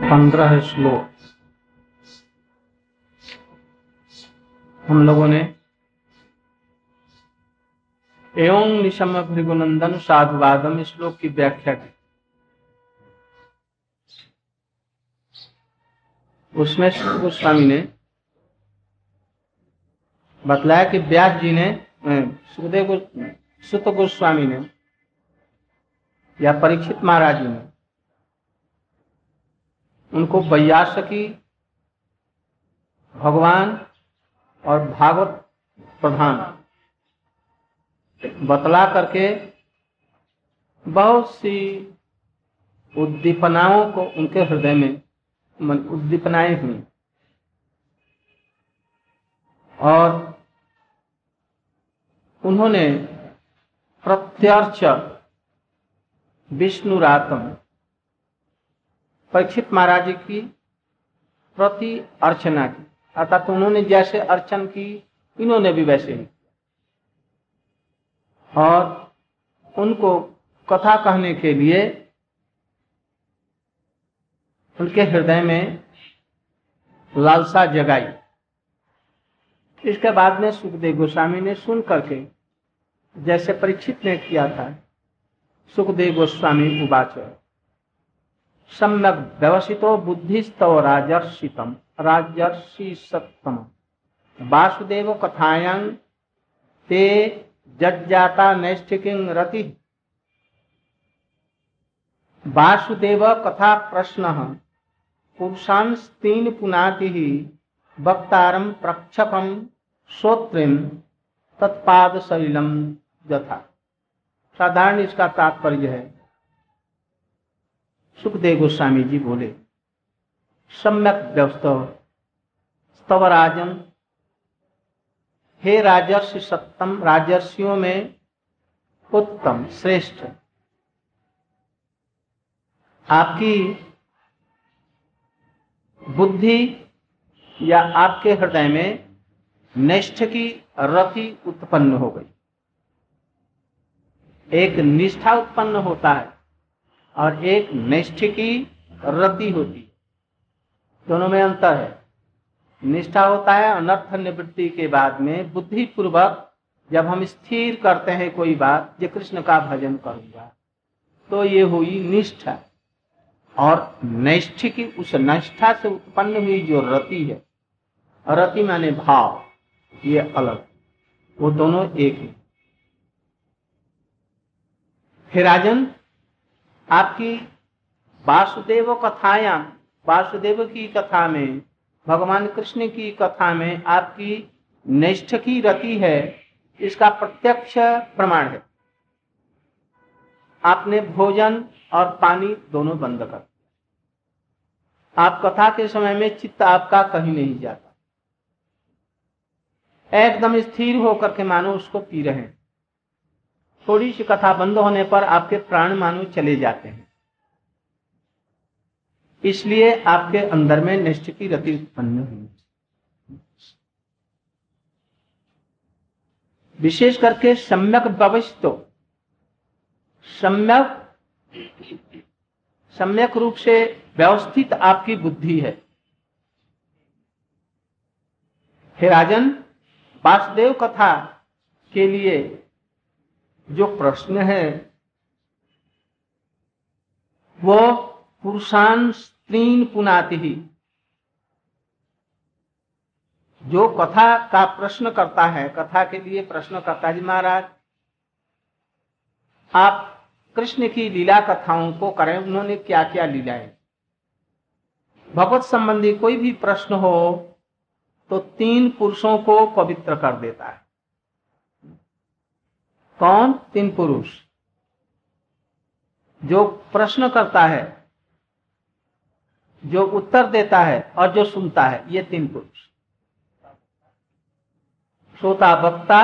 15 श्लोक हम लोगों ने एवं निशम भृगुनंदन साधुवादम श्लोक की व्याख्या की। उसमें शुकदेव गोस्वामी ने बतलाया कि व्यास जी ने सुत गोस्वामी ने या परीक्षित महाराज जी ने उनको वैयासकी भगवान और भागवत प्रधान बतला करके बहुत सी उद्दीपनाओं को उनके हृदय में उद्दीपनाएं हुई और उन्होंने प्रत्यर्च विष्णुरातम परीक्षित महाराज जी की प्रति अर्चना की, अर्थात उन्होंने जैसे अर्चन की इन्होंने भी वैसे ही, और उनको कथा कहने के लिए उनके हृदय में लालसा जगाई। इसके बाद में शुकदेव गोस्वामी ने सुन करके जैसे परीक्षित ने किया था, शुकदेव गोस्वामी उवाच सम्यक व्यवसितो बुद्धिस्तव राजर्षिसत्तम वासुदेव कथायां ते जज्जाता नैष्ठिकिं रति वासुदेव कथा प्रश्नः पुरुषांस्तीन पुनाति वक्तारं प्रक्षकं श्रोत्रिं तत्पाद सलिलं यथा। साधारण इसका तात्पर्य है, शुकदेव गोस्वामी जी बोले सम्यक व्यवस्थवराजन, हे राजर्षि सप्तम, राजर्षियों में उत्तम श्रेष्ठ, आपकी बुद्धि या आपके हृदय में निष्ठा की रति उत्पन्न हो गई। एक निष्ठा उत्पन्न होता है और एक निष्ठा की रति होती है, दोनों में अंतर है। निष्ठा होता है अनर्थ निवृत्ति के बाद में बुद्धि पूर्वक जब हम स्थिर करते हैं कोई बात, जो कृष्ण का भजन करूंगा, तो ये हुई निष्ठा। और नैष्ठिक की उस निष्ठा से उत्पन्न हुई जो रति है, रति माने भाव, ये अलग, वो दोनों एक है। हे राजन, आपकी वासुदेव कथायां, वासुदेव की कथा में, भगवान कृष्ण की कथा में आपकी निष्ठा की रति है, इसका प्रत्यक्ष प्रमाण है। आपने भोजन और पानी दोनों बंद कर दिया, आप कथा के समय में चित्त आपका कहीं नहीं जाता, एकदम स्थिर होकर के मानो उसको पी रहे हैं। थोड़ी सी कथा बंद होने पर आपके प्राण मानो चले जाते हैं, इसलिए आपके अंदर में निष्ठा की रति उत्पन्न हुई। विशेष करके सम्यक व्यवस्थितो, सम्यक रूप से व्यवस्थित आपकी बुद्धि है। हे राजन, वासुदेव कथा के लिए जो प्रश्न है वो पुरुषान स्त्रीन पुनाति ही, जो कथा का प्रश्न करता है, कथा के लिए प्रश्न करता है। महाराज, आप कृष्ण की लीला कथाओं को करें, उन्होंने क्या क्या लीलाएं, भगवत संबंधी कोई भी प्रश्न हो तो 3 पुरुषों को पवित्र कर देता है। कौन 3 पुरुष? जो प्रश्न करता है, जो उत्तर देता है और जो सुनता है, ये 3 पुरुष। श्रोता, वक्ता,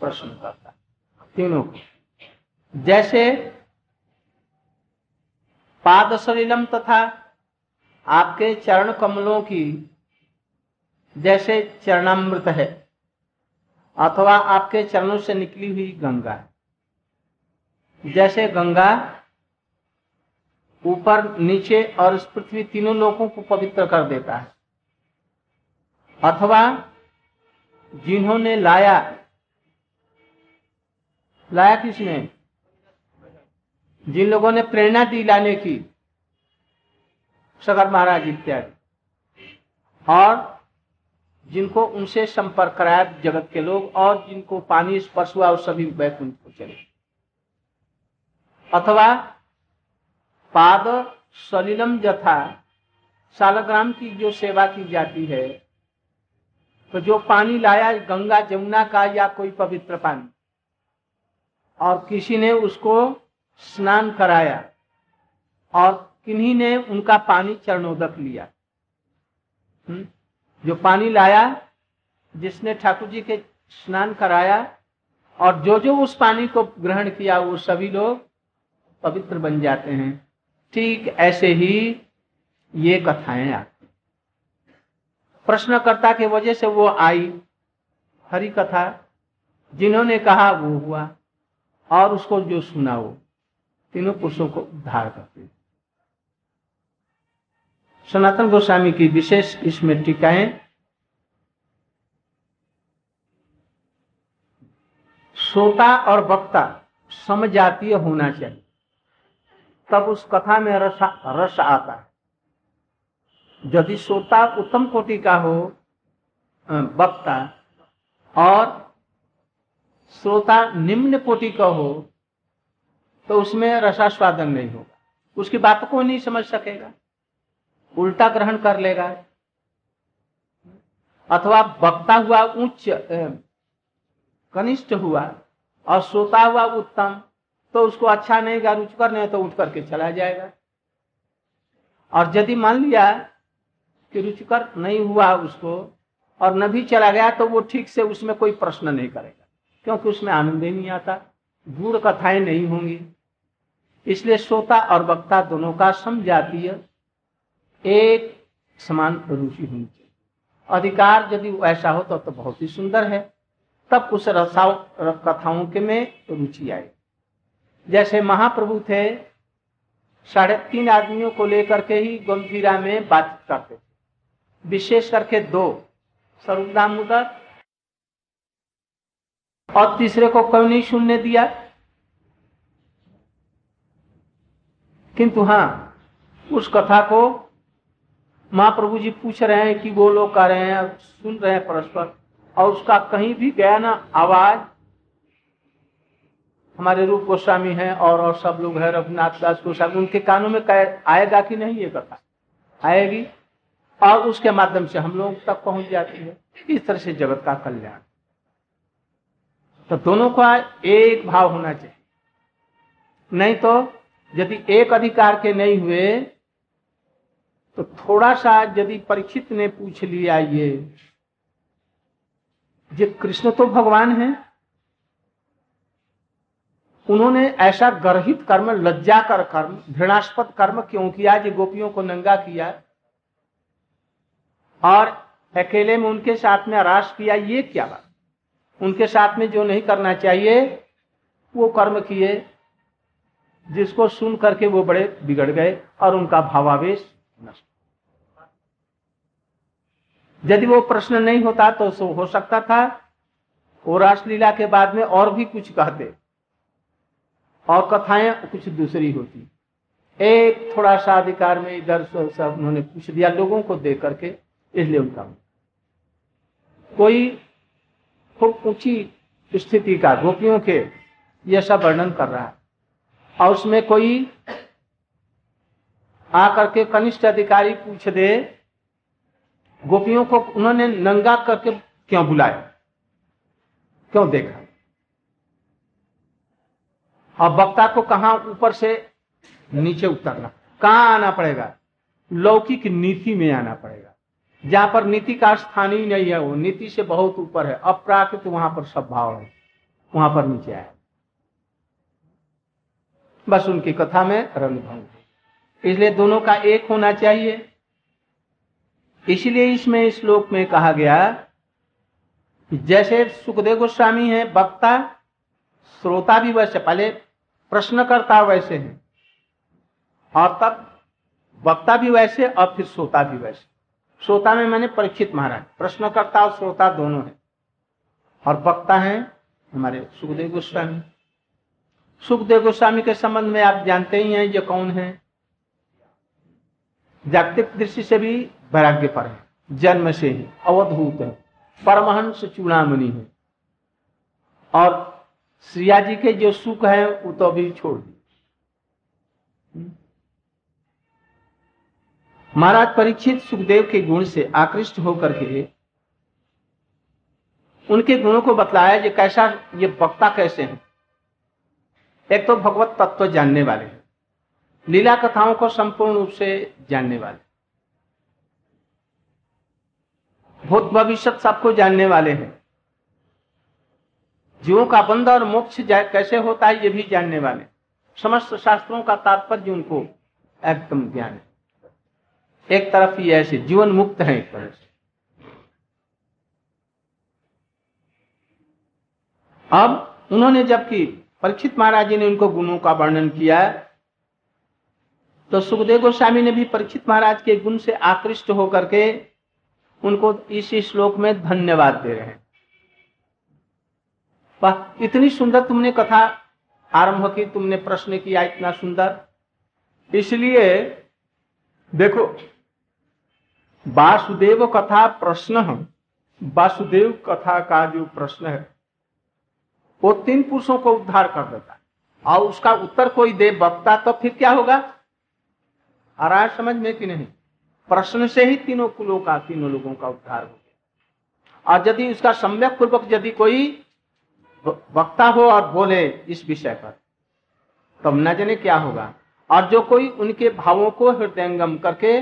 प्रश्नकर्ता, तीनों को। जैसे पाद सलिलम तथा, आपके चरण कमलों की जैसे चरणामृत है अथवा आपके चरणों से निकली हुई गंगा है, जैसे गंगा ऊपर नीचे और इस पृथ्वी तीनों लोगों को पवित्र कर देता है। अथवा जिन्होंने लाया किसने, जिन लोगों ने प्रेरणा दी लाने की, सगर महाराज इत्यादि, और जिनको उनसे संपर्क कराया जगत के लोग, और जिनको पानी स्पर्श हुआ, और सभी वैकुंठ को चले। अथवा पाद सलिलम जथा सालग्राम की जो सेवा की जाती है, तो जो पानी लाया गंगा जमुना का या कोई पवित्र पानी, और किसी ने उसको स्नान कराया, और किन्हीं ने उनका पानी चरणोदक लिया। जो पानी लाया, जिसने ठाकुर जी के स्नान कराया, और जो जो उस पानी को ग्रहण किया, वो सभी लोग पवित्र बन जाते हैं। ठीक ऐसे ही ये कथाएं आती। प्रश्नकर्ता के वजह से वो आई हरी कथा, जिन्होंने कहा वो हुआ, और उसको जो सुना वो तीनों पुरुषों को उद्धार करते हैं। सनातन गोस्वामी की विशेष इसमें टीकाएं। श्रोता और वक्ता समजातीय होना चाहिए, तब उस कथा में रस आता है। यदि श्रोता उत्तम कोटि का हो, वक्ता और श्रोता निम्न कोटि का हो, तो उसमें रसास्वादन नहीं होगा, उसकी बात को नहीं समझ सकेगा, उल्टा ग्रहण कर लेगा। अथवा वक्ता हुआ उच्च कनिष्ठ हुआ और श्रोता हुआ उत्तम, तो उसको अच्छा नहीं लगा, रुचकर नहीं, तो उठ करके चला जाएगा। और यदि मान लिया कि रुचकर नहीं हुआ उसको और न भी चला गया, तो वो ठीक से उसमें कोई प्रश्न नहीं करेगा, क्योंकि उसमें आनंद ही नहीं आता, गूढ़ कथाएं नहीं होंगी। इसलिए श्रोता और वक्ता दोनों का समजातीय एक समान रुचि होनी चाहिए। अधिकार यदि ऐसा हो तो बहुत ही सुंदर है, तब उस रसाव कथाओं के में रुचि आए। जैसे महाप्रभु थे, 3.5 आदमियों को लेकर के ही गंभीरा में बात करते थे, विशेष करके 2 स्वरूप दामोदर, और तीसरे को कोई नहीं सुनने दिया। किंतु हाँ, उस कथा को महाप्रभु जी पूछ रहे हैं कि वो लोग कह रहे हैं, सुन रहे हैं परस्पर, और उसका कहीं भी गया ना आवाज। हमारे रूप गोस्वामी हैं और सब लोग हैं, रघुनाथ दास गोस्वामी, उनके कानों में आएगा कि नहीं, ये कथा आएगी और उसके माध्यम से हम लोग तक पहुंच जाती है। इस तरह से जगत का कल्याण। तो दोनों का एक भाव होना चाहिए, नहीं तो यदि एक अधिकार के नहीं हुए तो थोड़ा सा, यदि परीक्षित ने पूछ लिया ये कृष्ण तो भगवान है, उन्होंने ऐसा गर्हित कर्म, लज्जा कर कर्म, घृणास्पद कर्म क्यों किया, जो गोपियों को नंगा किया और अकेले में उनके साथ में रास किया, ये क्या बात। उनके साथ में जो नहीं करना चाहिए वो कर्म किए, जिसको सुन करके वो बड़े बिगड़ गए और उनका भावावेश नष्ट। यदि वो प्रश्न नहीं होता तो हो सकता था वो रासलीला के बाद में और भी कुछ कहते, और कथाएं कुछ दूसरी होती। एक थोड़ा सा अधिकार में इधर सब उन्होंने पूछ दिया लोगों को दे करके, इसलिए उनका कोई खूब ऊंची स्थिति का गोपियों के यह सब वर्णन कर रहा है, और उसमें कोई आकर के कनिष्ठ अधिकारी पूछ दे गोपियों को उन्होंने नंगा करके क्यों बुलाया, क्यों देखा। अब वक्ता को कहां ऊपर से नीचे उतरना, कहां आना पड़ेगा, लौकिक नीति में आना पड़ेगा, जहां पर नीति का स्थान ही नहीं है, वो नीति से बहुत ऊपर है, अप्राकृत, वहां पर सद्भाव है, वहां पर नीचे आया। बस उनकी कथा में रंगभंग। इसलिए दोनों का एक होना चाहिए। इसलिए इसमें श्लोक में कहा गया, जैसे शुकदेव गोस्वामी है वक्ता, श्रोता भी वैसे, पहले प्रश्नकर्ता वैसे हैं, और तब वक्ता भी वैसे और फिर श्रोता भी वैसे। श्रोता में मैंने परीक्षित महाराज, प्रश्नकर्ता और श्रोता दोनों है, और वक्ता हैं हमारे शुकदेव गोस्वामी। शुकदेव गोस्वामी के संबंध में आप जानते ही हैं ये कौन है। जागतिक दृष्टि से भी वैराग्य पर है, जन्म से ही अवधूत है, परमहंस चूड़ामणि है, और श्रिया जी के जो सुख है वो तो अभी छोड़ दी। महाराज परीक्षित सुखदेव के गुण से आकृष्ट होकर के उनके गुणों को बतलाया, ये कैसा, ये वक्ता कैसे हैं। एक तो भगवत तत्व जानने वाले हैं, लीला कथाओं को संपूर्ण रूप से जानने वाले, भूत भविष्य सबको जानने वाले हैं, जीवों का बंध और मोक्ष कैसे होता है ये भी जानने वाले, समस्त शास्त्रों का तात्पर्य उनको एकदम ज्ञान है। एक तरफ ये ऐसे जीवन मुक्त है एक तरह से। अब उन्होंने, जबकि परीक्षित महाराज जी ने उनको गुणों का वर्णन किया, तो सुखदेव गोस्वामी ने भी परीक्षित महाराज के गुण से आकृष्ट होकर के उनको इसी श्लोक में धन्यवाद दे रहे हैं। वाह, इतनी सुंदर तुमने कथा आरंभ की, तुमने प्रश्न किया इतना सुंदर। इसलिए देखो, वासुदेव कथा प्रश्न, वासुदेव कथा का जो प्रश्न है वो तीन पुरुषों को उद्धार कर देता है, और उसका उत्तर कोई दे वक्ता तो फिर क्या होगा। आ रहा है समझ में कि नहीं। प्रश्न से ही तीनों कुलों का, तीनों लोगों का उद्धार हो गया। और यदि उसका सम्यक पूर्वक यदि कोई वक्ता हो और बोले इस विषय पर, तब न जाने क्या होगा। और जो कोई उनके भावों को हृदयंगम करके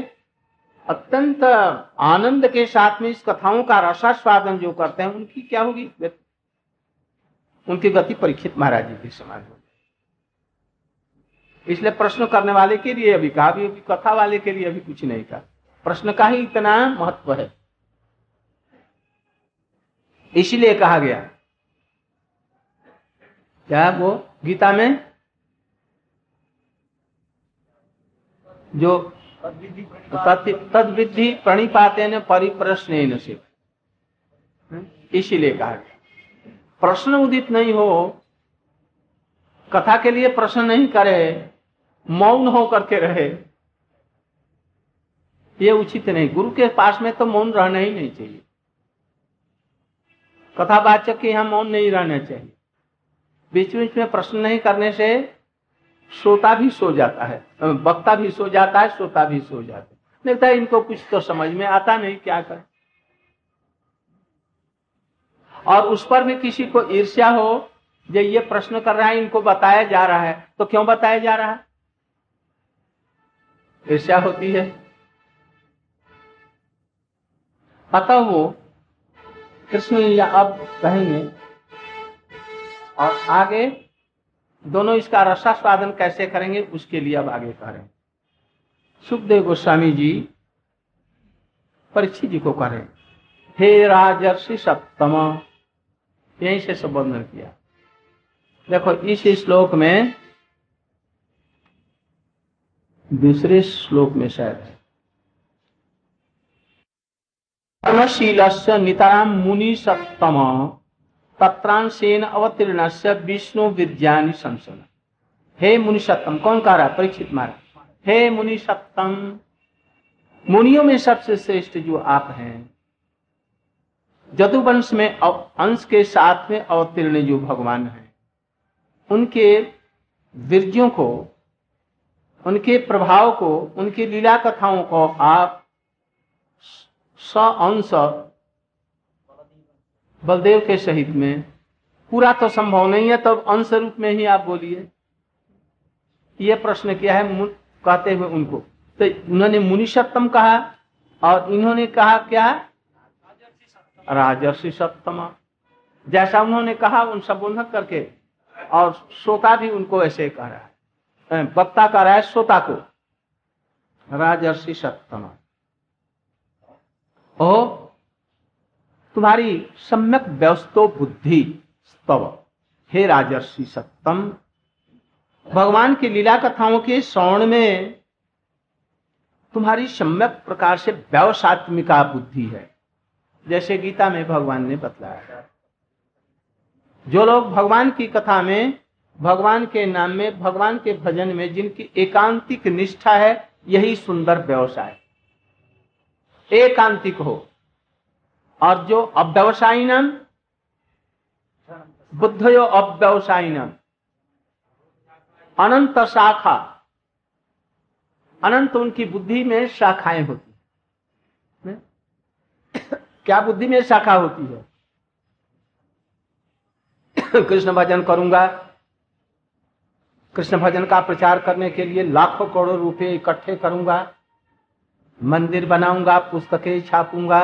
अत्यंत आनंद के साथ में इस कथाओं का रसास्वादन जो करते हैं, उनकी क्या होगी, उनकी गति परीक्षित महाराज जी के समान होगी। इसलिए प्रश्न करने वाले के लिए अभी कहा, अभी कथा वाले के लिए अभी कुछ नहीं कहा, प्रश्न का ही इतना महत्व है, इसलिए कहा गया। क्या वो गीता में जो तद्विद्धि प्रणिपातेन परिप्रश्नेन से, इसीलिए कहा गया। प्रश्न उदित नहीं हो, कथा के लिए प्रश्न नहीं करे, मौन हो करके रहे, ये उचित नहीं। गुरु के पास में तो मौन रहना ही नहीं चाहिए, कथावाचक के यहाँ मौन नहीं रहना चाहिए। बीच बीच में प्रश्न नहीं करने से श्रोता भी सो जाता है, वक्ता भी सो जाता है, श्रोता भी सो जाता है, लगता है इनको कुछ तो समझ में आता नहीं, क्या करें। और उस पर भी किसी को ईर्ष्या हो, जब ये प्रश्न कर रहा है, इनको बताया जा रहा है, तो क्यों बताया जा रहा है, ईर्ष्या होती है। अतः वो कृष्ण लीला अब कहेंगे, और आगे दोनों इसका रसास्वादन कैसे करेंगे उसके लिए अब आगे करें। शुकदेव गोस्वामी जी परीक्षित जी को करें, हे राजर्षि सप्तम, यहीं से संबोधन किया। देखो इस श्लोक में, दूसरे श्लोक में शायद, कर्मशीलस्य नितराम मुनि सप्तम तत्रांशेन अवतीर्णस्य विष्णु विद्यानि संशोधन। हे मुनिसत्तम, कौन कह रहा है, परीक्षित महाराज। हे मुनिसत्तम, मुनियों में सबसे श्रेष्ठ जो आप हैं, जदुवंश में अंश के साथ में अवतीर्ण जो भगवान हैं, उनके वीर्यों को, उनके प्रभाव को, उनकी लीला कथाओं को आप अंश बलदेव के सहित में, पूरा तो संभव नहीं है, तब तो अंश रूप में ही आप बोलिए। यह प्रश्न किया है कहते हुए उनको, तो उन्होंने मुनिसत्तम कहा, और इन्होंने कहा क्या, राजर्षि सप्तम। जैसा उन्होंने कहा उन संबोधन करके, और श्रोता भी उनको ऐसे कह रहा है, वक्ता कह रहा है श्रोता को, राजर्षि सप्तम। ओ तुम्हारी सम्यक व्यस्तो बुद्धि स्तव, हे राजर्षि सप्तम, भगवान की लीला कथाओं के श्रवण में तुम्हारी सम्यक प्रकार से व्यवसात्मिका बुद्धि है, जैसे गीता में भगवान ने बतलाया। जो लोग भगवान की कथा में, भगवान के नाम में, भगवान के भजन में जिनकी एकांतिक निष्ठा है, यही सुंदर व्यवसाय। एकांतिक हो। और जो अव्यवसायिनम बुद्धयो अव्यवसायिनम अनंत शाखा, अनंत उनकी बुद्धि में शाखाएं होती है। क्या बुद्धि में शाखा होती है? कृष्ण भजन करूंगा, कृष्ण भजन का प्रचार करने के लिए लाखों करोड़ों रुपए इकट्ठे करूंगा, मंदिर बनाऊंगा, पुस्तकें छापूंगा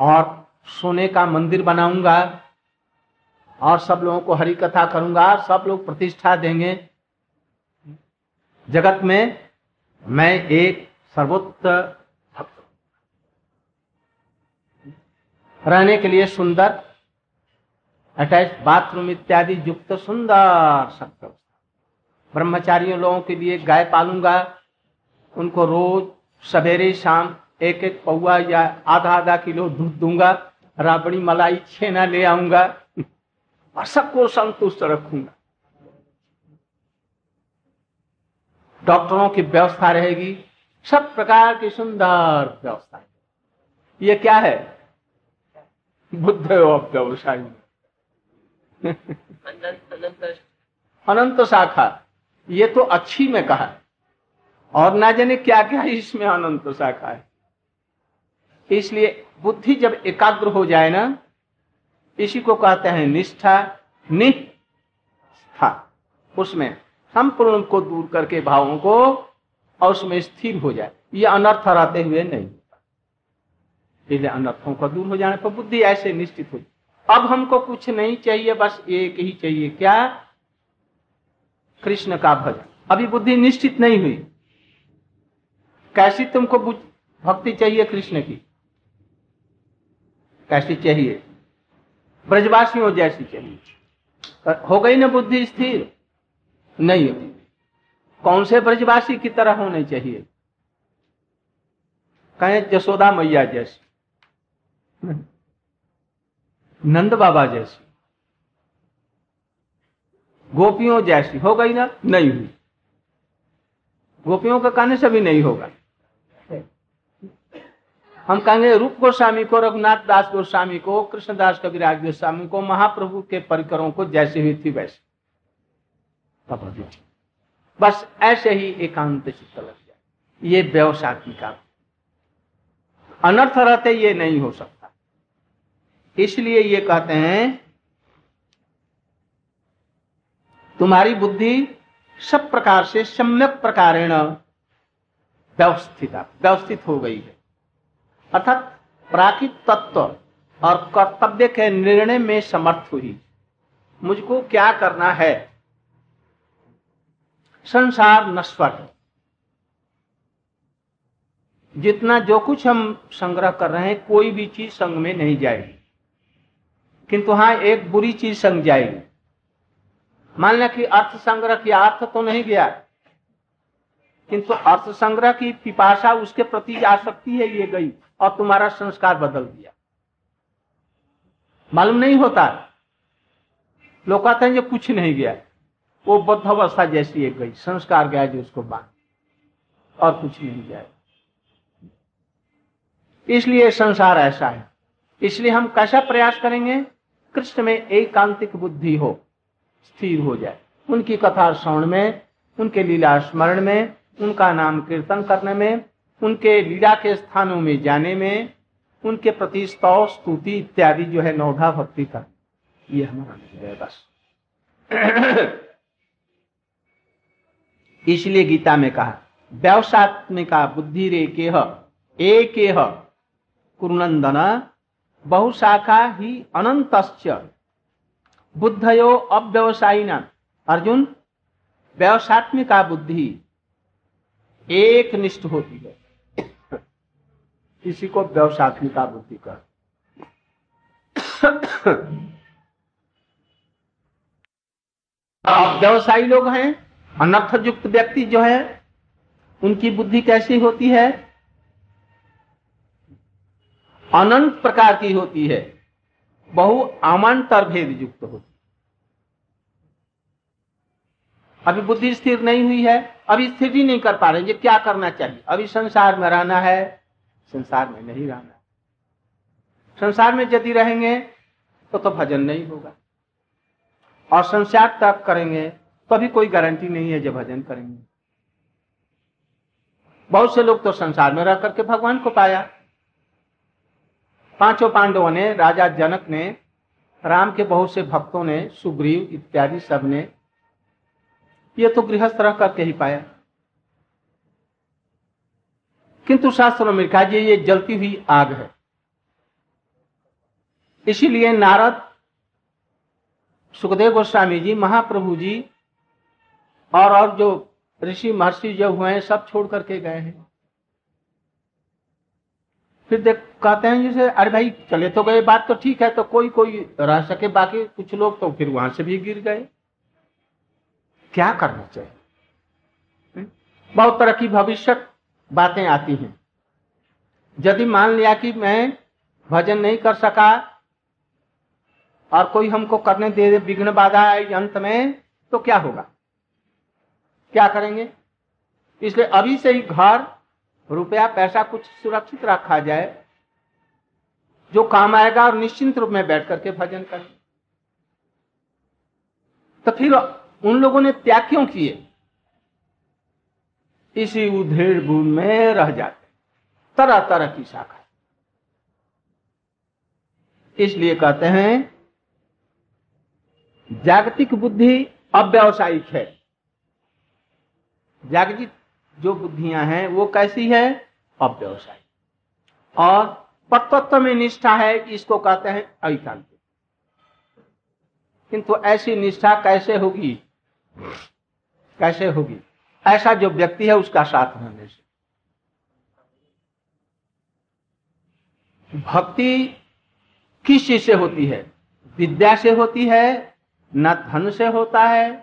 और सोने का मंदिर बनाऊंगा और सब लोगों को हरि कथा करूंगा, सब लोग प्रतिष्ठा देंगे। जगत में मैं एक सर्वोत्तम भक्त हूं। रहने के लिए सुंदर अटैच बाथरूम इत्यादि युक्त सुंदर शक्त। ब्रह्मचारियों लोगों के लिए गाय पालूंगा, उनको रोज सवेरे शाम एक एक पौवा या आधा आधा किलो दूध दूंगा, राबड़ी मलाई छेना ले आऊंगा और सबको संतुष्ट रखूंगा। डॉक्टरों की व्यवस्था रहेगी, सब प्रकार की सुंदर व्यवस्था। ये क्या है? बुद्ध व्यवसाय। अनंत शाखा। ये तो अच्छी में कहा और ना जाने क्या क्या इसमें अनंत शाखा है। इसलिए बुद्धि जब एकाग्र हो जाए ना, इसी को कहते हैं निष्ठा, निष्ठा। उसमें संपूर्ण को दूर करके भावों को और उसमें स्थिर हो जाए, ये अनर्थ रहते हुए नहीं। इसलिए अनर्थों का दूर हो जाने पर बुद्धि ऐसे निश्चित हो जाए, अब हमको कुछ नहीं चाहिए, बस एक ही चाहिए, क्या? कृष्ण का भजन। अभी बुद्धि निश्चित नहीं हुई। कैसी तुमको भक्ति चाहिए? कृष्ण की कैसी चाहिए? ब्रजवासियों जैसी चाहिए। हो गई ना बुद्धि स्थिर? नहीं होती। कौन से ब्रजवासी की तरह होने चाहिए? कहें यशोदा मैया जैसी, नंद बाबा जैसी, गोपियों जैसी। हो गई ना? नहीं हुई। गोपियों का कहने से भी नहीं होगा। हम कहेंगे रूप गोस्वामी को, रघुनाथ दास गोस्वामी को, कृष्णदास कविराज गोस्वामी को, महाप्रभु के परिकरों को जैसी हुई थी वैसे। तब बस ऐसे ही एकांत चित्त लग जाए। ये व्यवसायिका। अनर्थ रहते ये नहीं हो सकता। इसलिए ये कहते हैं तुम्हारी बुद्धि सब प्रकार से सम्यक प्रकारेण व्यवस्थित हो गई है। अर्थात प्राकृत तत्व और कर्तव्य के निर्णय में समर्थ हुई। मुझको क्या करना है? संसार नश्वर है। जितना जो कुछ हम संग्रह कर रहे हैं, कोई भी चीज संग में नहीं जाएगी, किंतु हाँ एक बुरी चीज संग जाएगी। मान लें कि अर्थ संग्रह किया, अर्थ तो नहीं गया, किंतु अर्थ संग्रह की पिपासा, उसके प्रति आसक्ति है, ये गई और तुम्हारा संस्कार बदल दिया। मालूम नहीं होता। लोग कहते हैं जो कुछ नहीं गया, वो बद्ध अवस्था जैसी एक गई, संस्कार गया जो उसको बांध, और कुछ नहीं जाए। इसलिए संसार ऐसा है। इसलिए हम कैसा प्रयास करेंगे? कृष्ण में एकांतिक बुद्धि हो, स्थिर हो जाए। उनकी कथा श्रवण में, उनके लीला स्मरण में, उनका नाम कीर्तन करने में, उनके लीला के स्थानों में जाने में, उनके प्रति स्तव स्तुति इत्यादि जो है नवधा भक्ति का, ये हमारा निश्चय है बस। इसलिए गीता में कहा व्यवसात्मिका बुद्धि रेकेह एकेह कुरुनंदन बहुशाखा ही अनंतश्च बुद्धयो अव्यवसायिना। अर्जुन, व्यवसात्मिका बुद्धि एक निष्ठ होती है, इसी को व्यवसात्मिका बुद्धि कहते हैं। व्यवसायी लोग हैं, अनर्थ युक्त व्यक्ति जो है उनकी बुद्धि कैसी होती है? अनंत प्रकार की होती है, बहुआमांतर भेद युक्त होती है। अभी बुद्धि स्थिर नहीं हुई है, अभी स्थिर ही नहीं कर पा रहे, ये क्या करना चाहिए। अभी संसार में रहना है, संसार में नहीं रहना। संसार में यदि रहेंगे तो भजन नहीं होगा, और संसार तक करेंगे तो भी कोई गारंटी नहीं है जो भजन करेंगे। बहुत से लोग तो संसार में रह करके भगवान को पाया। पांचों पांडवों ने, राजा जनक ने, राम के बहुत से भक्तों ने, सुग्रीव इत्यादि सब ने, ये तो गृहस्थ रह करके ही पाया। किंतु शास्त्रों में कहा ये जलती हुई आग है। इसीलिए नारद, शुकदेव गोस्वामी जी, महाप्रभु जी और जो ऋषि महर्षि जो हुए हैं सब छोड़ करके गए हैं। फिर कहते हैं जैसे, अरे भाई चले तो गए, बात तो ठीक है, तो कोई कोई रह सके, बाकी कुछ लोग तो फिर वहां से भी गिर गए। क्या करना चाहिए? बहुत तरह की भविष्य बातें आती हैं। यदि मान लिया कि मैं भजन नहीं कर सका और कोई हमको करने दे दे, विघ्न बाधा है अंत में, तो क्या होगा, क्या करेंगे? इसलिए अभी से ही घर, रुपया, पैसा कुछ सुरक्षित रखा जाए जो काम आएगा, और निश्चिंत रूप में बैठ करके भजन करें। तो फिर उन लोगों ने त्याग क्यों किए? इसी उधेड़ बुन में रह जाते, तरह तरह की शाखा। इसलिए कहते हैं जागतिक बुद्धि अव्यावसायिक है। जागतिक जो बुद्धियां हैं वो कैसी है? अव्यावसायिक। और परतत्व में निष्ठा है, इसको कहते हैं ऐकांतिक। किंतु ऐसी निष्ठा कैसे होगी, कैसे होगी? ऐसा जो व्यक्ति है उसका साथ रहने से। भक्ति किस चीज से होती है? विद्या से होती है, न धन से होता है,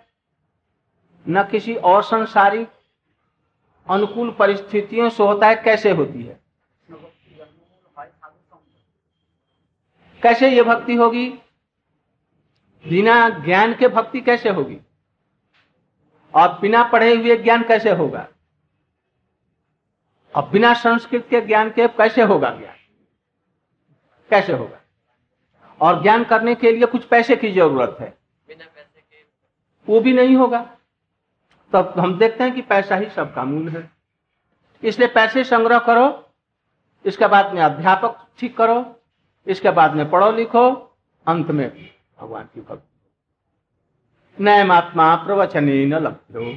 न किसी और सांसारिक अनुकूल परिस्थितियों से होता है। कैसे होती है, कैसे ये भक्ति होगी? बिना ज्ञान के भक्ति कैसे होगी, और बिना पढ़े हुए ज्ञान कैसे होगा, और बिना संस्कृत के ज्ञान के कैसे होगा? ज्ञान कैसे होगा? और ज्ञान करने के लिए कुछ पैसे की जरूरत है, बिना पैसे के वो भी नहीं होगा। तब हम देखते हैं कि पैसा ही सबका मूल है। इसलिए पैसे संग्रह करो, इसके बाद में अध्यापक ठीक करो, इसके बाद में पढ़ो लिखो, अंत में भगवान की भक्ति। नैम आत्मा प्रवचने न लभ्यो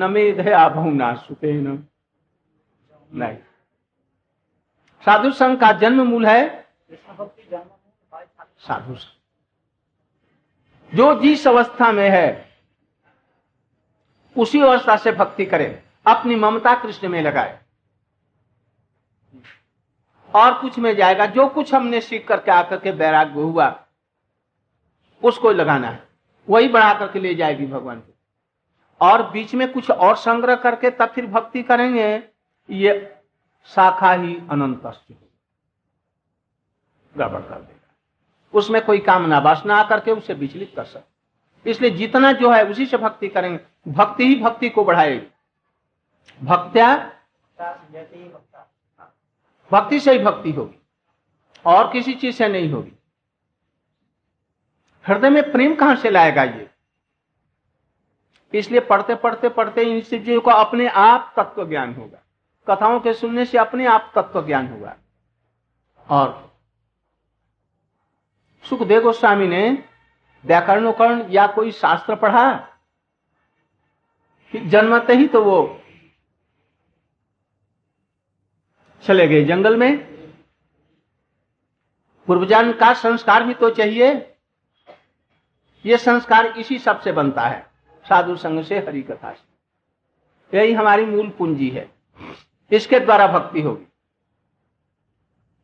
न मेधे आभौ ना सुतेन। नहीं, साधु संघ का जन्म मूल है साधु। जो जिस अवस्था में है उसी अवस्था से भक्ति करे, अपनी ममता कृष्ण में लगाए, और कुछ में जाएगा। जो कुछ हमने सीख करके आकर के बैराग हुआ उसको लगाना है, वही बढ़ा करके ले जाएगी भगवान को। और बीच में कुछ और संग्रह करके तब फिर भक्ति करेंगे, ये शाखा ही अनंत गड़बड़ कर दे, उसमें कोई कामना वासना आकर के उसे विचलित कर सकते। इसलिए जितना जो है उसी से भक्ति करेंगे, भक्ति ही भक्ति को बढ़ाएगी। भक्त्या भक्ति से ही भक्ति होगी, और किसी चीज से नहीं होगी। हृदय में प्रेम कहां से लाएगा ये? इसलिए पढ़ते पढ़ते पढ़ते इन चीजों को अपने आप तत्व ज्ञान होगा, कथाओं के सुनने से अपने आप तत्व ज्ञान होगा। और शुकदेव गोस्वामी ने व्याकरणोकरण या कोई शास्त्र पढ़ा? जन्मते ही तो वो चले गए जंगल में। पूर्वजन का संस्कार भी तो चाहिए, ये संस्कार इसी सब से बनता है, साधु संग से, हरि कथा से। यही हमारी मूल पूंजी है, इसके द्वारा भक्ति होगी।